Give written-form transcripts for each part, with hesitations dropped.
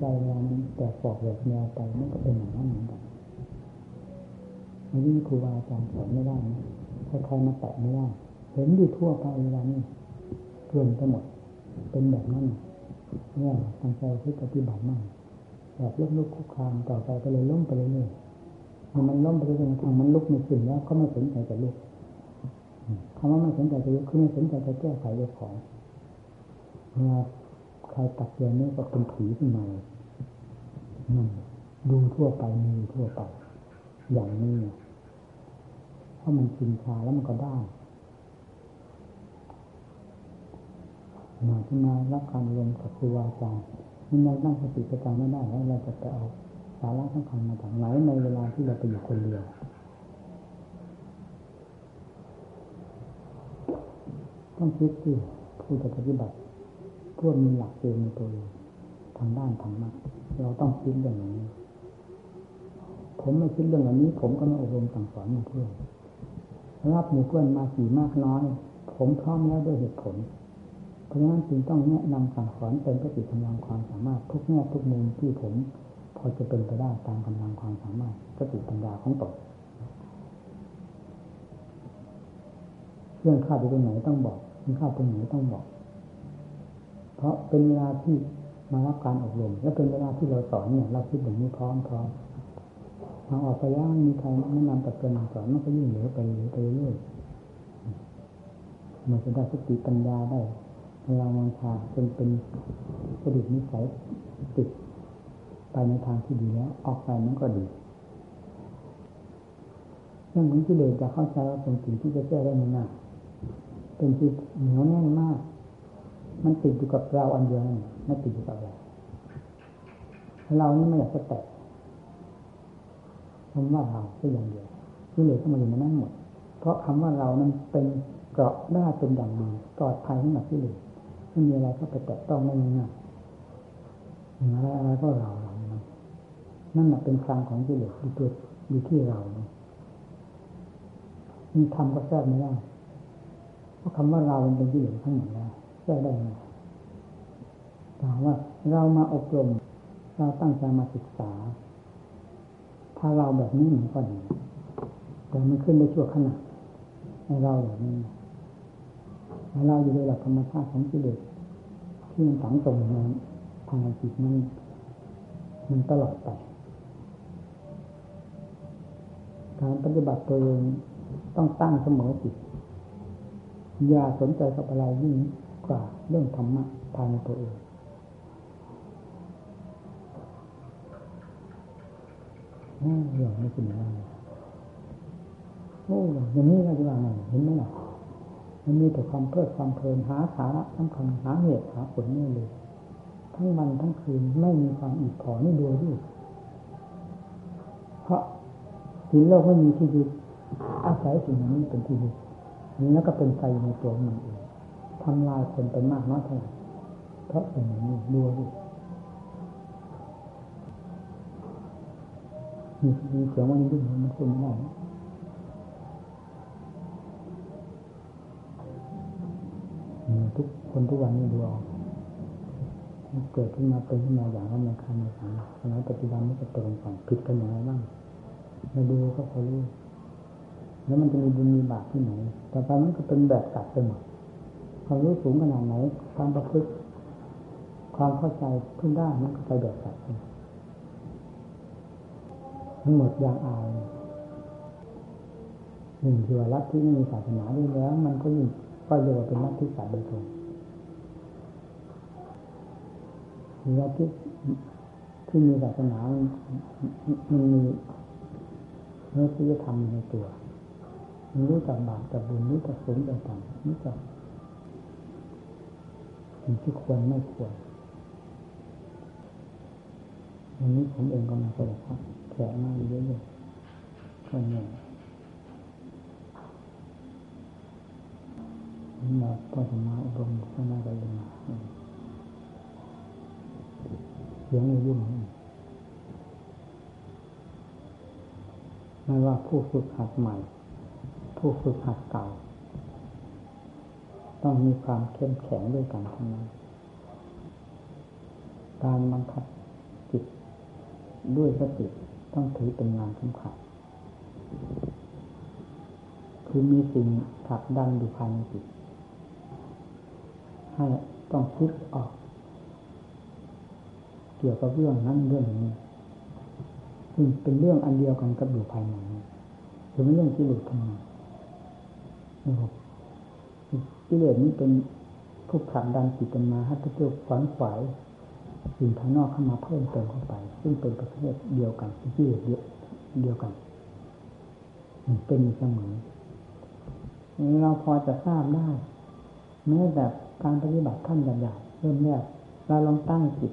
ใจเรามันแตกปอกแหลกแนวไปมันก็เป็นอย่างนั้นเหมือนกันอันนี้ครูบาอาจารย์สอนไม่ได้นะใครๆมาแตะไม่ได้เห็นอยู่ทั่วไปเวลานี้เกลื่อนไปหมดเป็นแบบนั้นเนี่ยทางใจที่ปฏิบัติมากแบบลุกคุกคามต่อไปก็เลยล้มไปเลยเนี่ยมันล้มไปเลยทางมันลุกไม่ขึ้นแล้วก็ไม่สนใจจะลุกคำว่าไม่สนใจจะลุกคือไม่สนใจจะแก้ไขเรื่องของใครตักเตือนนี่ก็เป็นผีขึ้นมาดูทั่วไปมีทั่วไปอย่างนี้เพราะมันชินชาแล้วมันก็ได้ที่มารับการรวมกับครูบาอาจารย์นี่เราตั้งสติประจำไม่ได้แล้วเราจะไปเอาสาระสำคัญมาจากไหนในเวลาที่เราไปอยู่คนเดียวต้องคิดที่ผู้จะปฏิบัติเพื่อมีหลักเกณฑ์ในตัวเองทางด้านธรรมะเราต้องคิดอย่างนี้ผมไม่คิดเรื่องเหล่านี้ผมก็ไม่อบรมสั่งสอนเพื่อนรับหมู่เพื่อนมากี่มากน้อยผมพร้อมแล้วด้วยเหตุผลเพราะฉะนั้นจึงต้องแนะนำสั่งสอนเป็นปฏิกำลังความสามารถทุกแง่ทุกมุมที่ผมพอจะเป็นไปได้ตามกำลังความสามารถปฏิปัญญาของตนเรื่องข้าไปตรงไหนต้องบอกเรื่องข้าตรงไหนต้องบอกเพราะเป็นเวลาที่มารับการอบรมและเป็นเวลาที่เราสอนเนี่ยเราคิดอย่างนี้พร้อมๆทางออกไปแล้วมีใครแนะนำตักเตือนสอนมันก็ยิ่งเหลือไปเรื่อยๆมันจะได้สติปัญญาได้พลังวังชาจนเป็นประดิษฐ์นิสัยติดไปในทางที่ดีแล้วออกไปมันก็ดีเรื่องของกิเลสจะเข้าใจว่าเป็นสิ่งที่จะแก้ได้ไม่ง่ายเป็นสิ่งเหนียวแน่นมากมันติดอยู่กับเราอันเดียวไม่ติดอยู่กับอะไรเรานี่ไม่อยากจะแตะคำว่าเราก็อย่างเดียวกิเลสเข้ามาอยู่ในนั้นหมดเพราะคำว่าเรานั้นเป็นเกราะหน้าเป็นดั่งดีปลอดภัยให้กับกิเลสไม่มีอะไรเข้าไปแตะต้องได้ง่ายอะไรก็เรานั่นแหละเป็นคลังของกิเลสอยู่ตัวอยู่ที่เรามีธรรมก็แทรกไม่ได้เพราะคำว่าเรามันเป็นกิเลสทั้งหมดแล้วแทรกได้ไหมถามว่าเรามาอบรมเราตั้งใจมาศึกษาถ้าเราแบบนี้มันก็ดีแต่มันขึ้นได้ชั่วขณะในเราแบบนี้เราอยู่ในหลักธรรมชาติของกิเลสที่มันฝังตรงนั้นทางจิตนั้นมันตลอดไปการปฏิบัติตัวเองต้องตั้งเสมอจิตอย่าสนใจกับอะไรยิ่งกว่าเรื่องธรรมะภายในตัวเองเรื่องไม่จริงเลยอย่างนี้เราจะว่าไงเห็นไหมล่ะมันมีแต่ความเพลิดความเพลินหาสาระสำคัญหาเหตุหาผลนี่เลยทั้งวันทั้งคืนไม่มีความอิ่มพอนี่ดูดิเพราะสิ่งโลกไม่มีที่ยึดอาศัยสิ่งนี้เป็นที่ยึดนี้แล้วก็เป็นไฟในตัวมันเองทำลายคนเป็นมากน้อยเท่าไหร่เพราะสิ่งนี้ดูดิมีเสียงว่านี่ดูมันคนไม่ได้ทุกคนทุกวันนี้ดูออกเกิดขึ้นมาเป็นขึ้นมาอย่างว่ามันคาในสังคมแล้วปัจจุบันนี้จะตรงกันผิดกันอย่างไรบ้างมาดูก็พอรู้แล้วมันจะมีบุญมีบาปที่ไหนแต่ตอนนั้นก็เป็นแบบกลับไปหมดความรู้สูงขนาดไหนความประพฤติความเข้าใจขึ้นได้มันก็ไปแบบกลับไปทั้งหมดอย่างอายหนึ่งคือว่าลัทธิไม่มีศาสนาด้วยแล้วมันก็ยิ่งก็เรียกว่าเป็นลัทธิศาสนาโดยตรงลัทธิที่มีศาสนามันมีเนื้อที่จะทำในตัวรู้จักบาปจักบุญรู้จักสมจักต่างรู้จักสิ่งที่ควรไม่ควรวันนี้ผมเองก็มาสอบพักแฉะมากเยอะๆคนหนึ่งมาพอจะมาอบรมก็น่าจะดีเสียงยุ่งไม่ว่าผู้ฝึกหัดใหม่ผู้ฝึกหัดเก่าต้องมีความเข้มแข็งด้วยกันทั้งนั้นการบังคับ จิตด้วยสติต้องถือเป็นงานสำคัญคือมีสิ่งผลักดันอยู่ภายในจิตให้ต้องคิดออกเกี่ยวกับเรื่องนั้นเรื่องนี้ซึ่งเป็นเรื่องอันเดียวกันกับอยู่ภายในคือเรื่องกิเลสทั้งนั้นนะครับกิเลสนี้เป็นผู้ผลักดันจิตมาให้เที่ยวขวนขวายสิ่งภายนอกเข้ามาเพิ่มเติมเข้าไปซึ่งเป็นประเภทเดียวกันกิเลสเดียวกันเป็นเสมอเราพอจะทราบได้แม้แต่การปฏิบัติขั้นหยาบๆเริ่มแรกเราลองตั้งจิต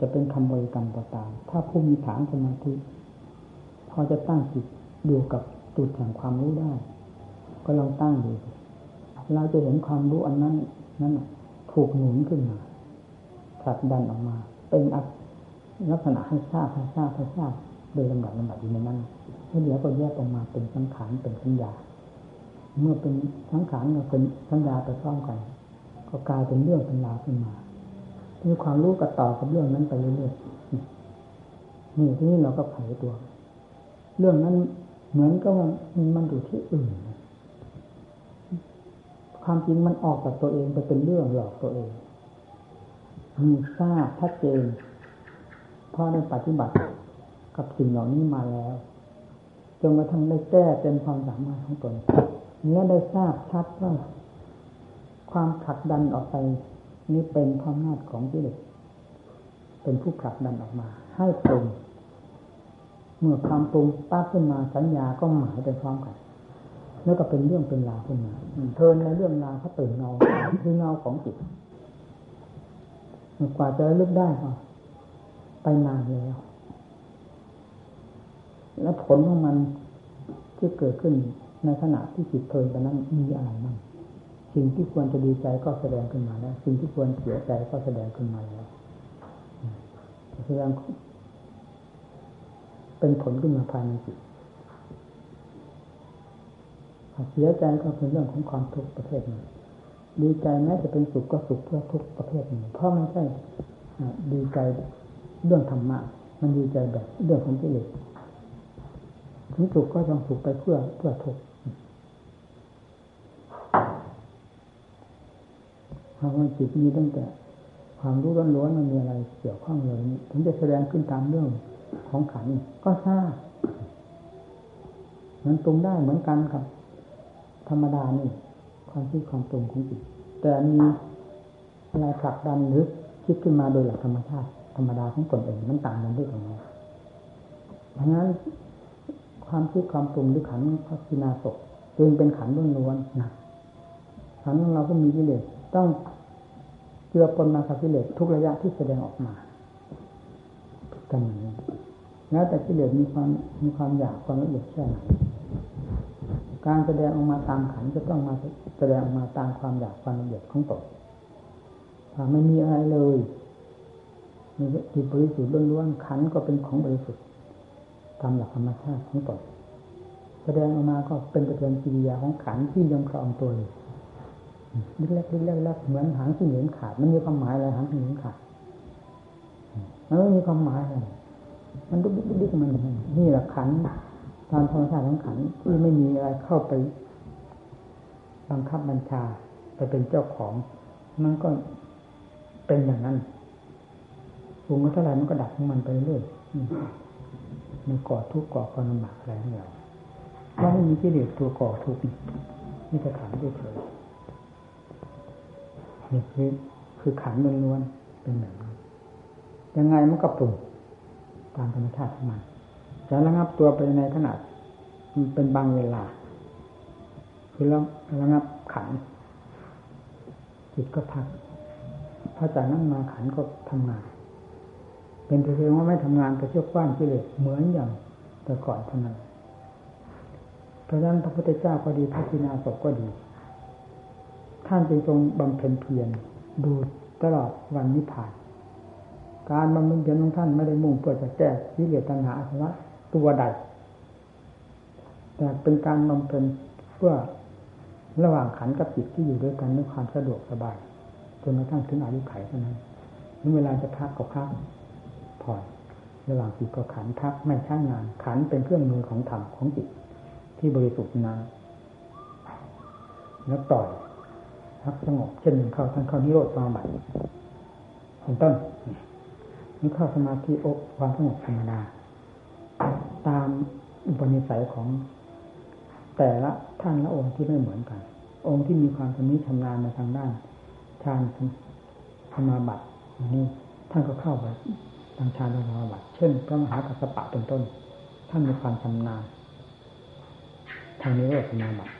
จะเป็นคำบริกรรมก็ตามถ้าผู้มีฐานสมาธิพอจะตั้งจิตอยู่กับจุดแห่งความรู้ได้ก็ลองตั้งดูเราจะเห็นความรู้อันนั้นนั้นถูกหนุนขึ้นมาผลักดันออกมาเป็นลักษณะให้ทราบโดยลำดับอยู่ในนั้นแล้วเดี๋ยวก็แยกออกมาเป็นสังขารเป็นสัญญาเมื่อเป็นสังขารกับเป็นสัญญาไปพร้อมกันก็กลายเป็นเรื่องเป็นราวขึ้นมาด้วยความรู้กับต่อกับเรื่องนั้นไปเรื่อยๆนี่ที่นี่เราก็ไขตัวเรื่องนั้นเหมือนกับมันอยู่ที่อื่นความจริงมันออกจากตัวเองไปเป็นเรื่องหลอกตัวเองมีทราบชัดเจนพอได้ปฏิบัติกับสิ่งเหล่านี้มาแล้วจนกระทั่งได้แก้เป็นความสามารถของตนและได้ทราบชัดว่าความผลักดันออกไปนี้เป็นความนาฏของกิเลสเป็นผู้ผลักดันออกมาให้ปรุงเมื่อความปรุงปั๊บขึ้นมาสัญญาก็หมายไปพร้อมกันแล้วก็เป็นเรื่องเป็นราวขึ้นมาเทินในเรื่องราวเขาตื่นเงาคือเงาของจิตกว่าจะลึกได้ก็ไปนานแล้วและผลของมันที่เกิดขึ้นในขณะที่จิตเพลินไปนั้นมีอะไรบ้างสิ่งที่ควรจะดีใจก็แสดงขึ้นมาแล้วสิ่งที่ควรเสียใจก็แสดงขึ้นมาแล้วแสดงเป็นผลขึ้นมาภายในจิตเสียใจก็เป็นเรื่องของความทุกข์ประเภทนี้ดีใจแม้จะเป็นสุขก็สุขเพื่อทุกข์ประเภทนี้เพราะไม่ใช่ดีใจเรื่องธรรมะมันดีใจแบบเรื่องของกิเลสถึงสุขก็ต้องสุขไปเพื่อทุกข์เพราะว่าจิตมีตั้งแต่ความรู้ล้วนๆมันมีอะไรเกี่ยวข้องเลยถึงจะแสดงขึ้นตามเรื่องของขันธ์ก็ทราบมันตรงได้เหมือนกันครับธรรมดานี่ความคิดความปรุงของจิตแต่มีอะไรผลักดันหรือคิดขึ้นมาโดยหลักธรรมชาติธรรมดาของตนเองมันต่างกันด้วยตรงนี้เพราะงั้นความคิดความปรุงหรือขันธ์พัฒนาศกจึงเป็นขันธ์ล้วนๆนะขันธ์ของเราก็มีกิเลสต้องเจือปนมากับกิเลสทุกระยะที่แสดงออกมากันนะแล้วแต่กิเลสมีความอยากความละเอียดแค่ไหนการแสดงออกมาตามขันธ์จะต้องมาแสดงออกมาตามความอยากความละเอียดของตนถ้าไม่มีอะไรเลยมีจิตบริสุทธิ์ล้วนๆขันธ์ก็เป็นของบริสุทธิ์ตามหลักธรรมชาติของตนแสดงออกมาก็เป็นประเด็นกิริยาของขันธ์ที่ยังครองตัวอยู่เล็กๆเหมือนหางที่เหนียนขาดมันมีความหมายอะไรหางที่เหนียนขาดมันไม่มีความหมายอะไรมันดุ๊กมันนี่แหละขันธ์ตามธรรมชาติของขันธ์ที่ไม่มีอะไรเข้าไปบังคับบัญชาไปเป็นเจ้าของมันก็เป็นอย่างนั้นปรุงก็เท่าไหร่มันก็ดับของมันไปเรื่อยมันก่อทุกข์ก่อความลำบากอะไรทั้งหลายเพราะไม่มีกิเลสตัวก่อทุกข์นี่จะขันธ์ด้วยเถิดนี่คือขันธ์ล้วนๆเป็นแบบนั้นยังไงมันก็ปรุงตามธรรมชาติของมันจะระงับตัวไปในขณะมันเป็นบางเวลาคือเราระงับขันธ์จิตก็พักพอจากนั้นมาขันธ์ก็ทำงานเป็นเพียงว่าไม่ทำงานก็เชื่อคว้านกิเลสเหมือนอย่างแต่ก่อนเท่านั้นเพราะฉะนั้นพระพุทธเจ้าก็ดีพระกิณาสพก็ดีท่านจึงทรงบำเพ็ญเพียรดูตลอดวันนิพพานการบำเพ็ญเพียรของท่านไม่ได้มุ่งเพื่อจะแก้กิเลสตัณหาอาสวะตัวใดแต่เป็นการบำเพ็ญเพื่อระหว่างขันธ์กับจิตที่อยู่ด้วยกันด้วยความสะดวกสบายจนกระทั่งถึงอายุขัยเท่านั้น เวลาจะพักก็พักผ่อนระหว่างจิตก็ขันพักไม่ใช้งานขันเป็นเครื่องมือของธรรมของจิตที่บริสุทธิ์นั้นแล้วต่อยพักสงบเช่นเข้าท่านเข้านิโรธสมาบัติเป็นต้นนี่เข้าสมาธิอบความสงบธรรมดาตามอุปนิสัยของแต่ละท่านละองค์ที่ไม่เหมือนกันองค์ที่มีความชำนิชำนาญในทางด้านฌานสมาบัตินี่ท่านก็เข้าไปทางฌานสมาบัติเช่นพระมหากัสสปะเป็นต้นท่านมีความชำนาญทางนิโรธสมาบัติ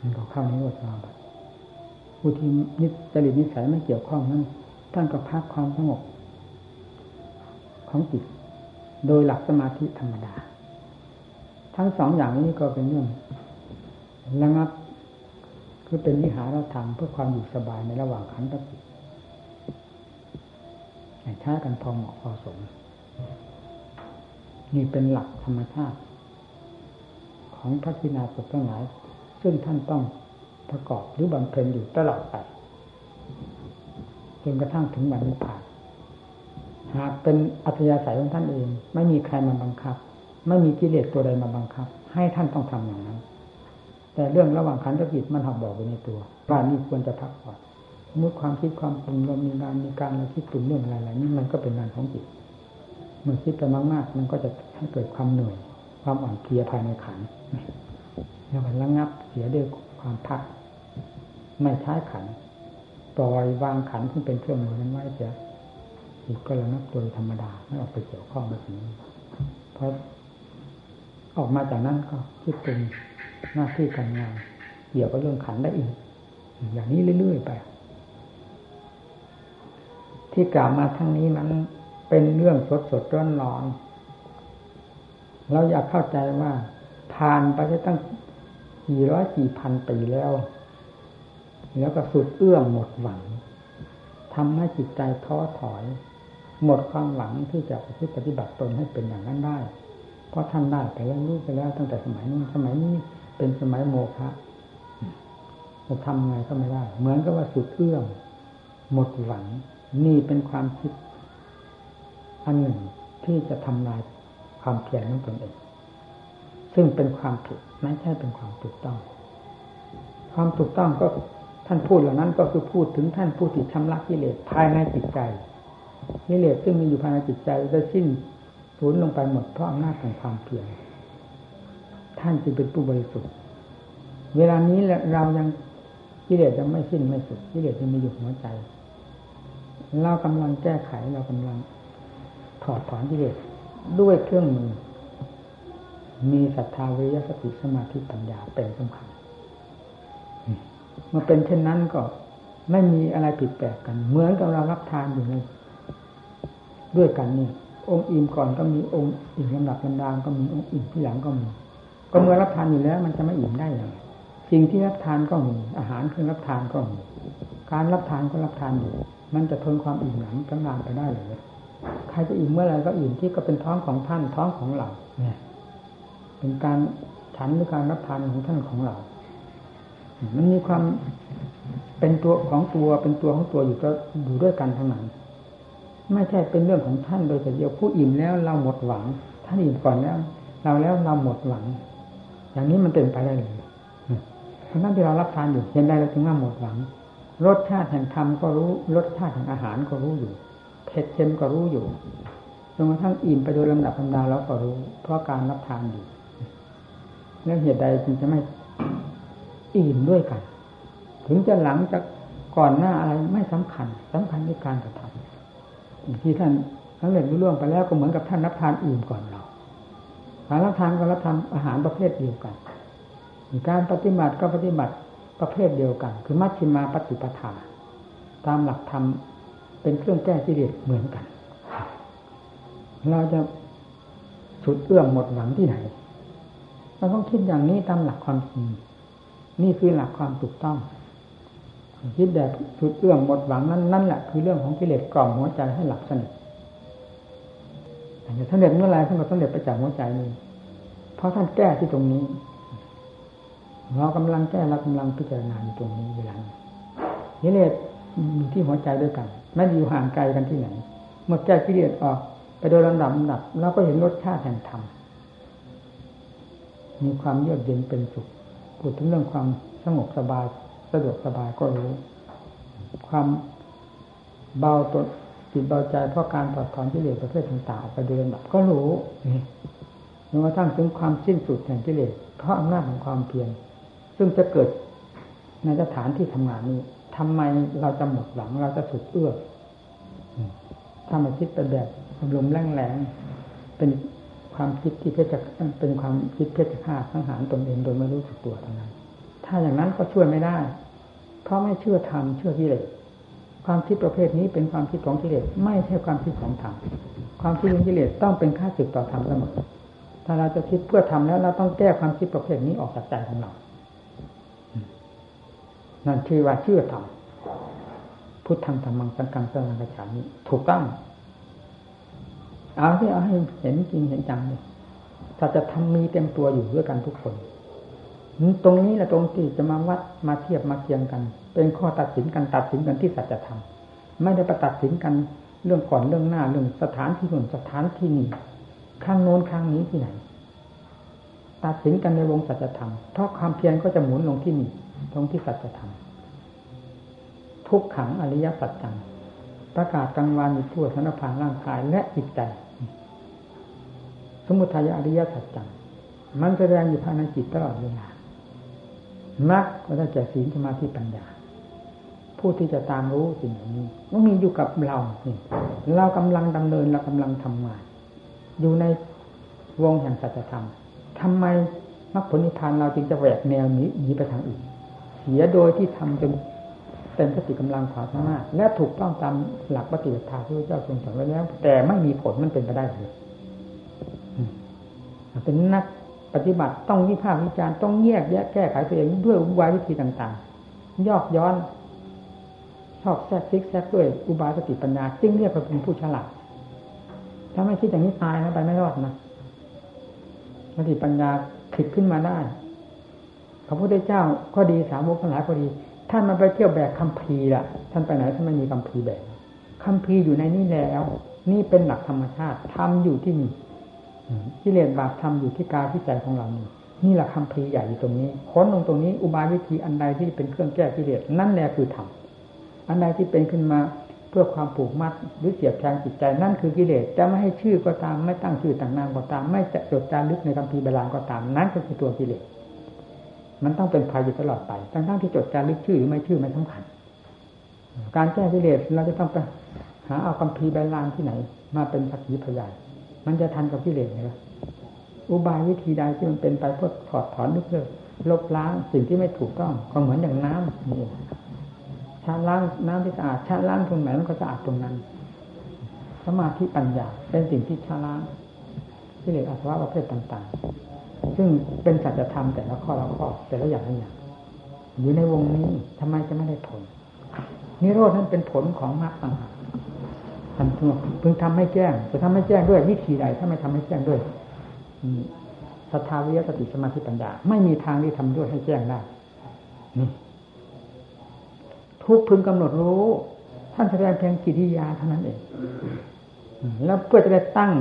มันก็เข้านิโรธสมาบัติผู้ที่นิจจริตนิสัยไม่เกี่ยวข้องนั้นท่านก็พักความสงบของจิตโดยหลักสมาธิธรรมดาทั้งสองอย่างนี้ก็เป็นเรื่องระงับคือเป็นวิหารธรรมเพื่อความอยู่สบายในระหว่างขันธ์กับจิตให้ใช้กันพอเหมาะพอสมนี่เป็นหลักธรรมชาติของพระกิณาสพทั้งหลายซึ่งท่านต้องประกอบหรือบำเพ็ญอยู่ตลอดไปจนกระทั่งถึงวันนิพพานหากเป็นอัธยาศัยของท่านเองไม่มีใครมาบังคับไม่มีกิเลสตัวใดมาบังคับให้ท่านต้องทำอย่างนั้นแต่เรื่องระหว่างขันธ์กับจิตมันหักบอกไว้ในตัวว่านี่ควรจะพักผ่อนเมื่อความคิดความปรุงเรามีงานมีการเราคิดปรุงเรื่องอะไรๆนี่มันก็เป็นงานของจิตเมื่อคิดไปมากๆมันก็จะให้เกิดความเหนื่อยความอ่อนเพลียภายในขันธ์แล้วมันระงับเสียด้วยความพักไม่ใช้ขันธ์ปล่อยวางขันธ์ที่เป็นเครื่องมือนั้นไว้เสียจิตก็ระงับตัวธรรมดาไม่ออกไปเกี่ยวข้องกับสิ่งนี้เพราะออกมาจากนั้นก็คิดเป็นหน้าที่การงานเกี่ยวกับเรื่องขันได้อีกอย่างนี้เรื่อยๆไปที่กล่าวมาทั้งนี้มันเป็นเรื่องสดๆร้อนๆเราอยากเข้าใจว่าผ่านไปจะตั้งกี่ร้อยกี่พันปีแล้วแล้วก็สุดเอื้อมหมดหวังทำให้จิตใจท้อถอยหมดความหวังที่จะปฏิบัติตนให้เป็นอย่างนั้นได้เพราะท่านได้ไปแล้วรู้ไปแล้วตั้งแต่สมัยนู้นสมัยนี้เป็นสมัยโมฆะจะทำไงก็ไม่ได้เหมือนกับว่าสุดเอื้อมหมดหวังนี่เป็นความคิดอันหนึ่งที่จะทำลายความเพียรของตนเองซึ่งเป็นความผิดไม่ใช่เป็นความถูกต้องความถูกต้องก็ท่านพูดเหล่านั้นก็คือพูดถึงท่านผู้ที่ชำระกิเลสภายในจิตใจกิเลสซึ่งมีอยู่ภายในจิตใจจะสิ้นสูญลงไปหมดเพราะอำนาจของความเพียรท่านจึงเป็นผู้บริสุทธิ์เวลานี้เรายังกิเลสยังไม่สิ้นไม่สุดกิเลสยังมีอยู่หัวใจเรากำลังแก้ไขเรากำลังถอดถอนกิเลสด้วยเครื่องมือมีศรัทธาวิริยะสติสมาธิปัญญาเป็นสำคัญเมื่อเป็นเช่นนั้นก็ไม่มีอะไรผิดแปลกกันเหมือนกับเรารับทานอยู่ในด้วยกันนี่องค์อิ่มก่อนก็มีองค์อิ่มลำดับลำดางก็มีองค์อิ่มที่หลังก็มีก็เมื่อรับทานอยู่แล้วมันจะไม่อิ่มได้อย่างไรสิ่งที่รับทานก็มีอาหารเครื่องรับทานก็มีการรับทานก็รับทานอยู่มันจะทนความอิ่มหลังตั้งนานไปได้หรือใครจะอิ่มเมื่อไรก็อิ่มที่ก็เป็นท้องของท่านท้องของเราเนี่ยเป็นการฉันหรือการรับทานของท่านของเรามันมีความเป็นตัวของตัวเป็นตัวของตัวอยู่ด้วยกันทั้งนั้นไม่ใช่เป็นเรื่องของท่านโดยแต่เดียวผู้อิ่มแล้วเราหมดหวังท่านอิ่มก่อนแล้วเราหมดหวังอย่างนี้มันเป็นไปได้เลยเพราะนั่นที่เรารับทานอยู่เห็นได้เราถึงว่าหมดหวังรสชาติแห่งธรรมก็รู้รสชาติแห่งอาหารก็รู้อยู่เผ็ดเค็มก็รู้อยู่จนกระทั่งอิ่มไปโดยลำดับธรรมดาเราก็รู้เพราะการรับทานอยู่แล้วเหตุใดจึงจะไม่อิ่มด้วยกันถึงจะหลังจากก่อนหน้าอะไรไม่สำคัญสำคัญในการกระทำที่ท่านทั้งเรื่องรู้ล่วงไปแล้วก็เหมือนกับท่านรับทานอื่นก่อนเราการรับทานก็รับทานอาหารประเภทเดียวกันการปฏิบัติก็ปฏิบัติประเภทเดียวกันคือมัชฌิมาปฏิปทาตามหลักธรรมเป็นเครื่องแก้กิเลสเหมือนกันเราจะสุดเอื้อมหมดหวังที่ไหนเราต้องคิดอย่างนี้ตามหลักความจริงนี่คือหลักความถูกต้องคิดแบบสุดเอื้อมหมดหวังนั่นแหละคือเรื่องของกิเลสกล่อมหัวใจให้หลับสนิทแต่ท่านเด็ดเมื่อไรท่านก็ต้องเด็ดไปจากหัวใจนี้เพราะท่านแก้ที่ตรงนี้เรากำลังแก้เรากำลังพิจารณาอยู่ตรงนี้เวลานี้กิเลสที่หัวใจด้วยกัน ไม่อยู่ห่างไกลกันที่ไหนเมื่อแก้กิเลสออกไปโดยลำดับเราก็เห็นรสชาติแห่งธรรมมีความเยือกเย็นเป็นสุขพูดถึงเรื่องความสงบสบายสะดวกสบายก็รู้ความเบาตัวจิตเบาใจเพราะการถอดถอนกิเลสประเภทต่างๆไปโดยลำดับก็รู้จนกระทั่งถึงความสิ้นสุดแห่งกิเลสเพราะอำนาจของความเพียรซึ่งจะเกิดในสถานที่ทำงานนี้ทำไมเราจะหมดหวังเราจะสุดเอื้อถ้ามาคิดเป็นแบบลมแรงๆเป็นความคิดที่เป็นความคิดเพชฌฆาตสังหารตนเองโดยไม่รู้สึกตัวเท่านั้นถ้าอย่างนั้นก็ช่วยไม่ได้เพราะไม่เชื่อธรรมเชื่อกิเลสความคิดประเภทนี้เป็นความคิดของกิเลสไม่ใช่ความคิดของธรรมความคิดของกิเลสต้องเป็นข้าศึกต่อธรรมเสมอถ้าเราจะคิดเพื่อธรรมแล้วเราต้องแก้ความคิดประเภทนี้ออกจากใจของเรานั่นคือว่าเชื่อธรรมพุทธังธรรมังสังฆังสรณังคัจฉามิถูกต้องเอาที่เอาให้เห็นจริงเห็นจังเลยถ้าจะทำมีเต็มตัวอยู่ด้วยกันทุกคนตรงนี้แหละตรงที่จะมาวัดมาเทียบมาเคียงกันเป็นข้อตัดสินกันที่สัจธรรมไม่ได้ประตัดสินกันเรื่องก่อนเรื่องหน้าเรื่องสถานที่หนึ่งสถานที่นี้ข้างโน้นข้างนี้ที่ไหนตัดสินกันในวงสัจธรรมเพราะความเพียรก็จะหมุนลงที่นี่ตรงที่สัจธรรมทุกขังอริยสัจจังประกาศกลางวันทั่วสรรพานร่างกายและจิตใจสมุทัยอริยสัจจังมันแสดงอยู่ภายในจิตตลอดเวลามรรคก็ได้แก่ศีลสมาธิปัญญาผู้ที่จะตามรู้สิ่งเหล่านี้มันมีอยู่กับเรานี่เรากำลังดำเนินเรากำลังทำงานอยู่ในวงแห่งสัจธรรมทำไมมรรคผลนิพพานเราจึงจะแหวกแนวนี้หนีไปทางอื่นเสียโดยที่ทำจนเต็มสติกำลังความสามารถและถูกต้องตามหลักปฏิบัติธรรมที่พระเจ้าทรงสอนไว้แล้วแต่ไม่มีผลมันเป็นไปได้เลยเป็นนักปฏิบัติต้องวิพากษ์วิจารณ์ต้องแยกแยะแก้ไขตัวเองด้วยอุบายวิธีต่างๆยอกย้อนชอบแทรกด้วยอุบายสติปัญญาจึงเรียกว่าเป็นผู้ฉลาดถ้าไม่คิดอย่างนี้ตายนะไปไม่รอดนะสติปัญญาผิดขึ้นมาได้พระพุทธเจ้าก็ดีสาวกทั้งหลายก็ดีท่านมาไปเที่ยวแบกคัมภีร์ล่ะท่านไปไหนท่านไม่มีคัมภีร์แบกคัมภีร์อยู่ในนี่แล้วนี่เป็นหลักธรรมชาติทำอยู่ที่นี่กิเลสบาปทำอยู่ที่กายที่ใจของเรานี่แหละคัมภีร์ใหญ่อยู่ตรงนี้ค้นลงตรงนี้อุบายวิธีอันใดที่เป็นเครื่องแก้กิเลสนั่นแหละคือธรรมอันใดที่เป็นขึ้นมาเพื่อความผูกมัดหรือเสียบแทงจิตใจนั่นคือกิเลสจะไม่ให้ชื่อก็ตามไม่ตั้งชื่อต่างนามก็ตามไม่จะจดจารึกในคัมภีร์บาลานก็ตามนั่นก็คือตัวกิเลสมันต้องเป็นภัยอยู่ตลอดไปทั้งที่จดจารึกชื่อหรือไม่ชื่อไม่สำคัญการแก้กิเลสเราจะต้องไปหาเอาคัมภีร์บาลานที่ไหนมาเป็นสักขีพยานมันจะทันกับกิเลสไหมล่ะอุบายวิธีใดที่มันเป็นไปเพื่อถอดถอนลึกๆลบล้างสิ่งที่ไม่ถูกต้องก็เหมือนอย่างน้ำนี่ชะล้างน้ำที่สะอาดชะล้างตรงไหนมันก็สะอาดตรงนั้นสมาธิปัญญาเป็นสิ่งที่ชะล้างกิเลสอาสวะประเภทต่างๆซึ่งเป็นสัจธรรมแต่ละข้อละข้อแต่ละอย่างละอย่างอยู่ในวงนี้ทำไมจะไม่ได้ผลนิโรธนั้นเป็นผลของมรรคต่างหากพึงทำให้แจ้งจะทำให้แจ้งด้วยวิธีใดถ้าไม่ทำให้แจ้งด้วยศรัทธาวิริยะสติสมาธิปัญญาไม่มีทางที่ทำด้วยให้แจ้งได้ทุกพึงกำหนดรู้ท่านแสดงเพียงกิริยาเท่านั้นเองแล้วเพื่อจะได้ตั้ง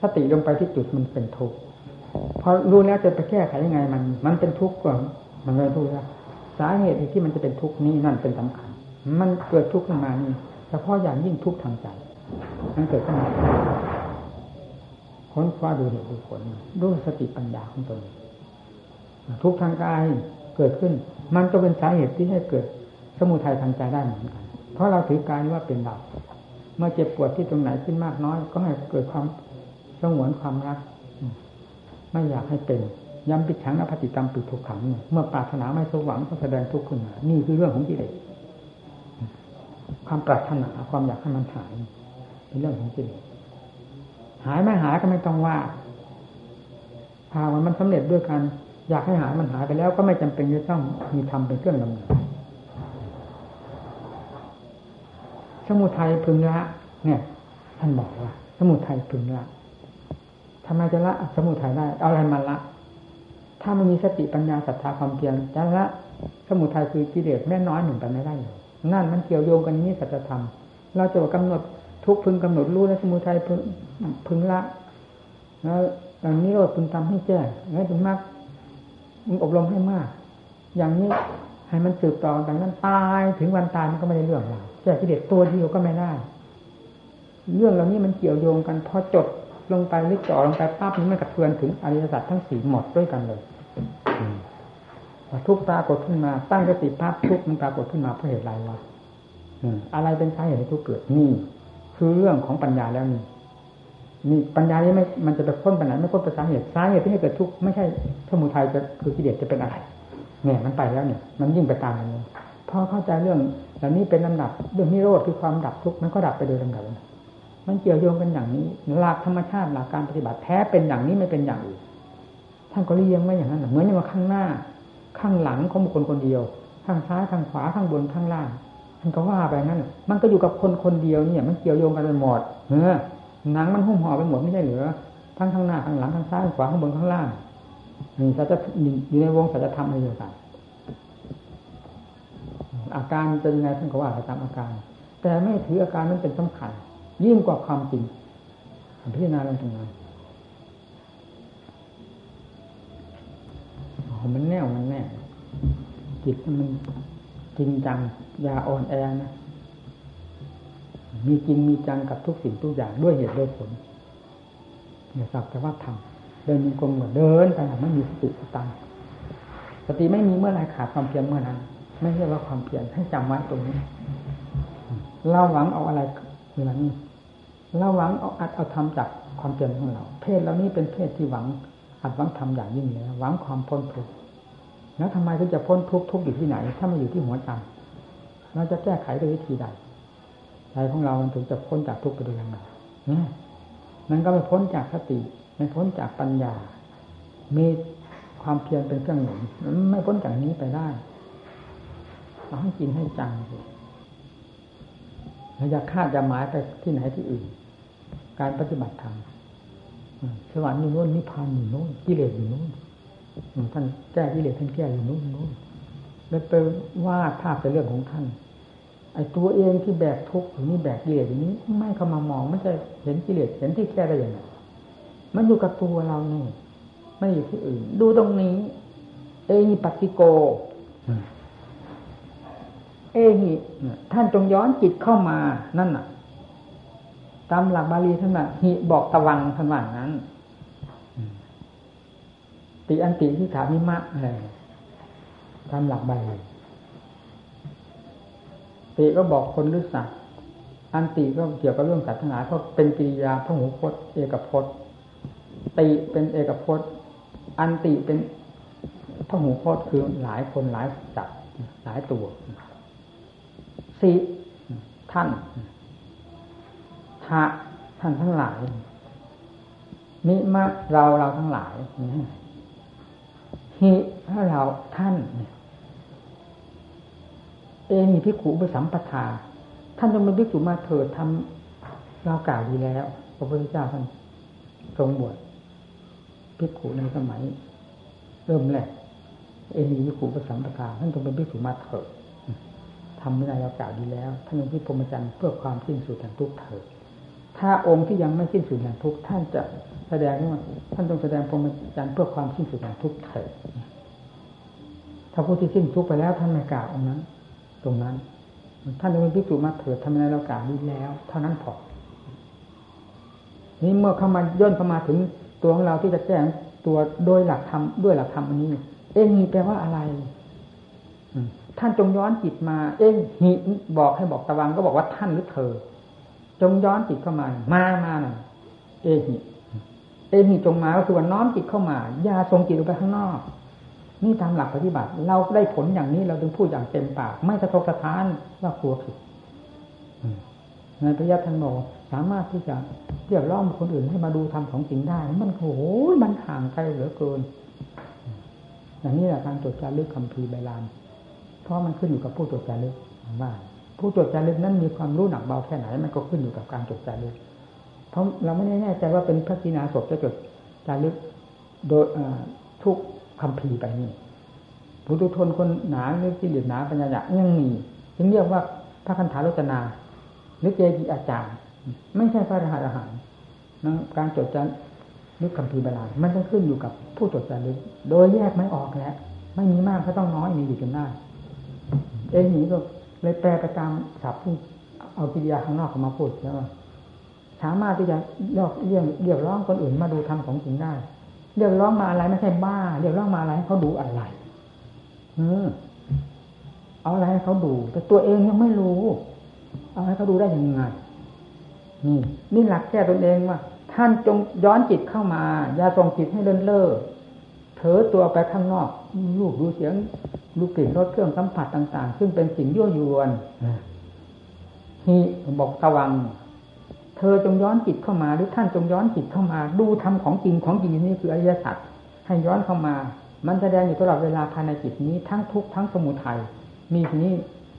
สติลงไปที่จุดมันเป็นทุกข์พอรู้แล้วจะไปแก้ไขยังไงมันเป็นทุกข์ก่อนมันเลยทุกข์แล้วสาเหตุที่มันจะเป็นทุกข์นี้นั่นเป็นสำคัญมันเกิดทุกข์ขึ้นมานี่เฉพาะอย่างยิ่งทุกข์ทางใจนั่นเกิดขึ้นมาค้นคว้าดูเหตุดูผลด้วยสติปัญญาของตนทุกข์ทางกายเกิดขึ้นมันก็เป็นสาเหตุที่ให้เกิดสมุทัยทางใจได้เหมือนกันเพราะเราถือกายว่าเป็นเราเมื่อเจ็บปวดที่ตรงไหนขึ้นมากน้อยก็ให้เกิดความสงวนความรักไม่อยากให้เป็นย้ำปิดขังอภัตติกรรมปิดถูกขังเมื่อปรารถนาไม่สมหวังก็แสดงทุกข์ขึ้นมานี่คือเรื่องของกิเลสความปรารถนาความอยากให้มันหายเป็นเรื่องของกิเลสหายไม่หายก็ไม่ต้องว่าหากมันสำเร็จด้วยกันอยากให้หายมันหายไปแล้วก็ไม่จำเป็นจะต้องมีธรรมเป็นเครื่องดำเนินสมุทัยพึงละเนี่ยท่านบอกว่าสมุทัยพึงละทำไมจะละสมุทัยได้เอาอะไรมาละถ้าไม่มีสติปัญญาศรัทธาความเพียรจะละสมุทัยคือกิเลสแม้น้อยหนึ่งไปไม่ได้นั่นมันเกี่ยวโยงกันนี้สัจธรรม เราจะกำหนดทุกพึงกำหนดรู้และสมุทัยพึงละแล้วอย่างนี้เราพึงทำให้แจ้งให้ถึงมากอบรมให้มากอย่างนี้ให้มันสืบต่อจากนั้นตายถึงวันตายมันก็ไม่ได้เรื่องหรอกแก้กิเลสตัวเดียวก็ไม่ได้เรื่องเหล่านี้มันเกี่ยวโยงกันพอจดลงไปหรือจ่อลงไปปั๊บนี้มันกระเทือนถึงอริยสัจทั้ง4หมดด้วยกันเลยพอทุกข์ปรากฏขึ้นมาตั้งสติภาพทุกข์มันปรากฏขึ้นมาเพราะเหตุไรวะอะไรเป็นสาเหตุให้ทุกข์เกิดนี่คือเรื่องของปัญญาแล้วนี่มีปัญญานี้ไม่มันจะไปพ้นปัญหาไม่พ้นสาเหตุที่ให้เกิดทุกข์ไม่ใช่สมุทัยจะคือกิเลสจะเป็นอะไรเนี่ยมันไปแล้วเนี่ยมันยิ่งไปตามอย่างนี้พอเข้าใจเรื่องเหล่านี้เป็นลำดับเรื่องนิโรธคือความดับทุกข์มันก็ดับไปโดยลำดับมันเกี่ยวโยงกันอย่างนี้หลักธรรมชาติหลักการปฏิบัติแท้เป็นอย่างนี้ไม่เป็นอย่างอื่นท่านก็เลี้ยงไว้อย่างนั้นเหมือนอย่างว่าข้างหน้าข้างหลังของบุคคลคนเดียวข้างซ้ายข้างขวาข้างบนข้างล่างท่านก็ว่าไปงั้นมันก็อยู่กับคนคนเดียวเนี่ยมันเกี่ยวโยงกันไปหมดหนังมันหุ้มห่อไปหมดไม่ใช่เหรอทั้งข้างหน้าข้างหลังข้างซ้ายข้างขวาข้างบนข้างล่างนี่สัจธรรมอยู่ในวงสัจธรรมอะไรต่างๆอาการเป็นยังไงท่านก็ว่าไปตามอาการแต่ไม่ถืออาการนั้นเป็นสำคัญยิ่งกว่าความจริงพิจารณาลงตรงนั้นมันแน่จิตมันจริงจังอย่าอ่อนแอนะมีจริงมีจังกับทุกสิ่งทุกอย่างด้วยเหตุด้วยผลอย่าสักแต่ว่าทำเดินมีกลมเหมือนเดินไปไม่มีสติตั้งสติไม่มีเมื่อไรขาดความเพียรเมื่อนั้นไม่ใช่ว่าความเพียรให้จำไว้ตรงนี้เราหวังเอาอะไรเวลานี้เราหวังเอาทำจากความเพียรของเราเพศเรานี้เป็นเพศที่หวังอัดหวังทำอย่างยิ่งเลยหวังความพ้นทุกข์แล้วทำไมถึงจะพ้นทุกข์ทุกข์อยู่ที่ไหนถ้ามันอยู่ที่หัวใจเราจะแก้ไขด้วยวิธีใดใจของเรามันถึงจะพ้นจากทุกข์ไปได้ยังไงมันก็ไม่พ้นจากสติไม่พ้นจากปัญญามีความเพียรเป็นเครื่องหนุนไม่พ้นจากนี้ไปได้เราให้กินให้จังเราจะคาดจะหมายไปที่ไหนที่อื่นการปฏิบัติธรรมสวรรค์อยู่โน่นนิพพานอยู่โน่นกิเลสอยู่โน่นท่านแก้กิเลสท่านแก้อยู่โน่นแล้วไปว่าภาพเป็นเรื่องของท่านไอ้ตัวเองที่แบกทุกข์อยู่นี่แบกกิเลสอยู่นี้ไม่เข้ามามองไม่จะเห็นกิเลสเห็นที่แก้ได้ยังไงมันอยู่กับตัวเรานี่ไม่อยู่ที่อื่นดูตรงนี้เอหิปัสสิโกเอหิท่านจงย้อนจิตเข้ามานั่นน่ะตามหลักบาลีท่านว่าหิบอกตะวังท่านว่างั้นติอันติที่ถามิมะอะไรตามหลักบาลีติก็บอกคนหรือสัตว์อันติก็เกี่ยวกับเรื่องศาสนาเพราะเป็นกิริยาพหูพจน์เอกพจน์ติเป็นเอกพจน์อันติเป็นพหูพจน์คือหลายคนหลายสัตว์หลายตัวสิท่านทะท่านทั้งหลายมิมะเราทั้งหลายหิถ้าเราท่านเอหิภิกขุอุปสัมปทาท่านจงเป็นภิกษุมาเถิดทำเรากล่าวดีแล้วพระพุทธเจ้าท่านทรงบวชภิกขุในสมัยเริ่มแรกเอหิภิกขุอุปสัมปทาท่านจงเป็นภิกษุมาเถิดทำไม่ได้เรากล่าวดีแล้วท่านเป็นภิกษุพรหมจรรย์เพื่อความสิ้นสุดแห่งทุกข์เถิดถ้าองค์ที่ยังไม่สิ้นสุดแห่งทุกข์ท่านจะแสดงว่าท่านต้องแสดงพรหมจรรย์เพื่อความสิ้นสุดแห่งทุกข์เถิดถ้าผู้ที่สิ้นทุกข์ไปแล้วท่านไม่กล่าวองค์นั้นตรงนั้นท่านจะเป็นภิกษุมาเถิดทำอะไรเรากล่าวดีแล้วเท่านั้นพอนี้เมื่อเข้ามาย่นเข้ามาถึงตัวของเราที่จะแจ้งตัวโดยหลักธรรมด้วยหลักธรรมอันนี้เอ็งนี่แปลว่าอะไรท่านจงย้อนจิตมาเอ็งหิบอกให้บอกตะวังก็บอกว่าท่านหรือเธอจงย้อนจิตเข้ามามาหน่อยเอ็งหิจงมาก็คือว่าน้อมจิตเข้ามาอย่าทรงจิตออกไปข้างนอกนี่ตามหลักปฏิบัติเราได้ผลอย่างนี้เราถึงพูดอย่างเต็มปากไม่สะทกสะท้านว่ากลัวผิดในพระยะท่านบอกสามารถที่จะเรียกร้องคนอื่นให้มาดูธรรมของจริงได้มันโอ้โหมันห่างไกลเหลือเกินอย่างนี้แหละการตรวจจารึกคัมภีร์ใบลานเพราะมันขึ้นอยู่กับผู้ตรวจจารึกว่าผู้ตรวจจารึกนั้นมีความรู้หนักเบาแค่ไหนมันก็ขึ้นอยู่กับการตรวจจารึกเพราะเราไม่แน่ใจว่าเป็นพระกินาศพจะตรวจจารึกโดยทุกคำพีไปนี่ปุถุชนคนหนาหรือกิเลสหนาปัญญายังมีจึงเรียกว่าพระคันธารจนา หรือเจดีอาจารย์ไม่ใช่พระอรหันต์อาหารการจดจำนึกคำพีบาลานมันต้องขึ้นอยู่กับผู้จดจำโดยแยกไม่ออกแล้วไม่มีมากก็ต้องน้อยมีอยู่จนได้เอ็นนี้ก็เลยแปลไปตามศัพท์ที่เอากิริยาข้างนอกมาพูดแล้วสามารถที่จะยกเรียกร้องคนอื่นมาดูธรรมของจริงได้เรียกร้องมาอะไรไม่ใช่บ้าเรียกร้องมาอะไรเขาดูอะไรเอาอะไรให้เขาดูแต่ตัวเองยังไม่รู้เอาให้เขาดูได้ยังไงนี่หลักแก้ตนเองว่าท่านจงย้อนจิตเข้ามาอย่าส่งจิตให้เลินเล่อเถอตัวไปข้างนอกลูกดูเสียงลูกกลิ่นรสเครื่องสัมผัสต่างๆซึ่งเป็นสิ่งยั่วยวนที่บอกตะวังเธอจงย้อนจิตเข้ามาหรือท่านจงย้อนจิตเข้ามาดูธรรมของจริงนี่คืออริยสัจให้ย้อนเข้ามามันแสดงอยู่ตลอดเวลาภายในจิตนี้ทั้งทุกข์ทั้งสมุทัยมีที่นี้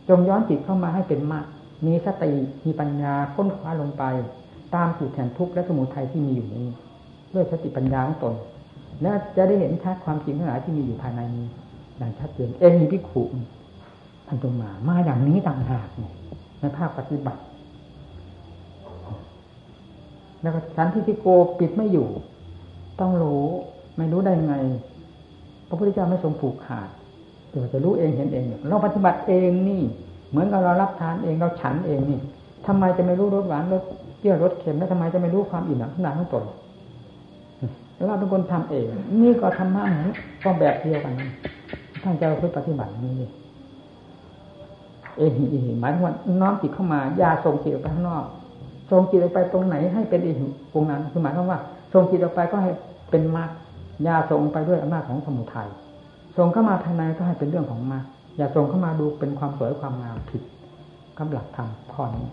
จงย้อนจิตเข้ามาให้เป็นมรรคมีสติมีปัญญาค้นคว้าลงไปตามจุดแห่งทุกข์และสมุทัยที่มีอยู่นี้ด้วยสติปัญญาของตนและจะได้เห็นชัดความจริงทั้งหลายที่มีอยู่ภายในนี้อย่างชัดเจนเองมีภิกขุท่านจงมาอย่างนี้ต่างหากในภาคปฏิบัติแล้วสันทิฏฐิโกปิดไม่อยู่ต้องรู้ไม่รู้ได้ไงพระพุทธเจ้าไม่ทรงผูกขาดแต่จะรู้เองเห็นเองเราปฏิบัติเองนี่เหมือนกับเรารับทานเองเราฉันเองนี่ทำไมจะไม่รู้รสหวานรสเปรี้ยวรสเค็มแล้วทำไมจะไม่รู้ความอิ่มหนำขนาดของตนเราเป็นคนทำเองนี่ก็ธรรมะเหมือนก็แบบเดียวกันท่านจะเอาไปปฏิบัตินี่เอหิอิหิหมายถึงว่าน้อมจิตเข้ามาอย่าส่งจิตออกไปข้างนอกส่งจิตออกไปตรงไหนให้เป็นเอหิตรงนั้นคือหมายความว่าส่งจิตออกไปก็ให้เป็นมรรคอย่าส่งไปด้วยอำนาจของสมุทัยส่งเข้ามาภายในก็ให้เป็นเรื่องของมรรคอย่าส่งเข้ามาดูเป็นความสวยความงามผิดกับหลักธรรมข้อนี้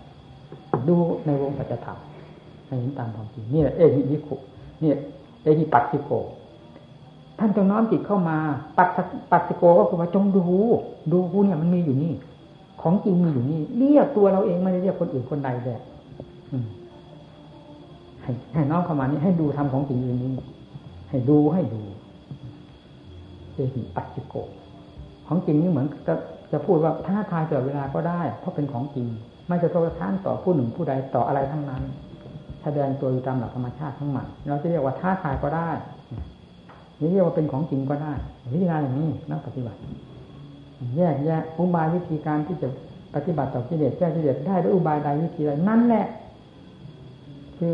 ดูในวงปัจจธรรมให้เห็นตามความจริงนี่แหละเอหินิโคนี่เอหิปัสสิโกท่านจงน้อมจิตเข้ามาปัสสิโกก็คือว่าจงดูผู้เนี่ยมันมีอยู่นี่ของจริงมีอยู่นี่เรียกตัวเราเองไม่ได้เรียกคนอื่นคนใดแบบให้น้อมเข้ามานี่ให้ดูธรรมของจริงอยู่นี่ให้ดูเอหิปัสสิโกของจริงนี่เหมือนจะพูดว่าท้าทายตลอดเวลาก็ได้เพราะเป็นของจริงไม่จะโทษท้านต่อผู้หนึ่งผู้ใดต่ออะไรทั้งนั้นแสดงตัวอยู่ตามหลักธรรมชาติทั้งหมดเราจะเรียกว่าท้าทายก็ได้นี่เรียกว่าเป็นของจริงก็ได้วิธีการอย่างนี้นักปฏิบัติแยกอุบายวิธีการที่จะปฏิบัติต่อกิเลสแก้กิเลสได้ด้วยอุบายใดวิธีใดนั่นแหละคือ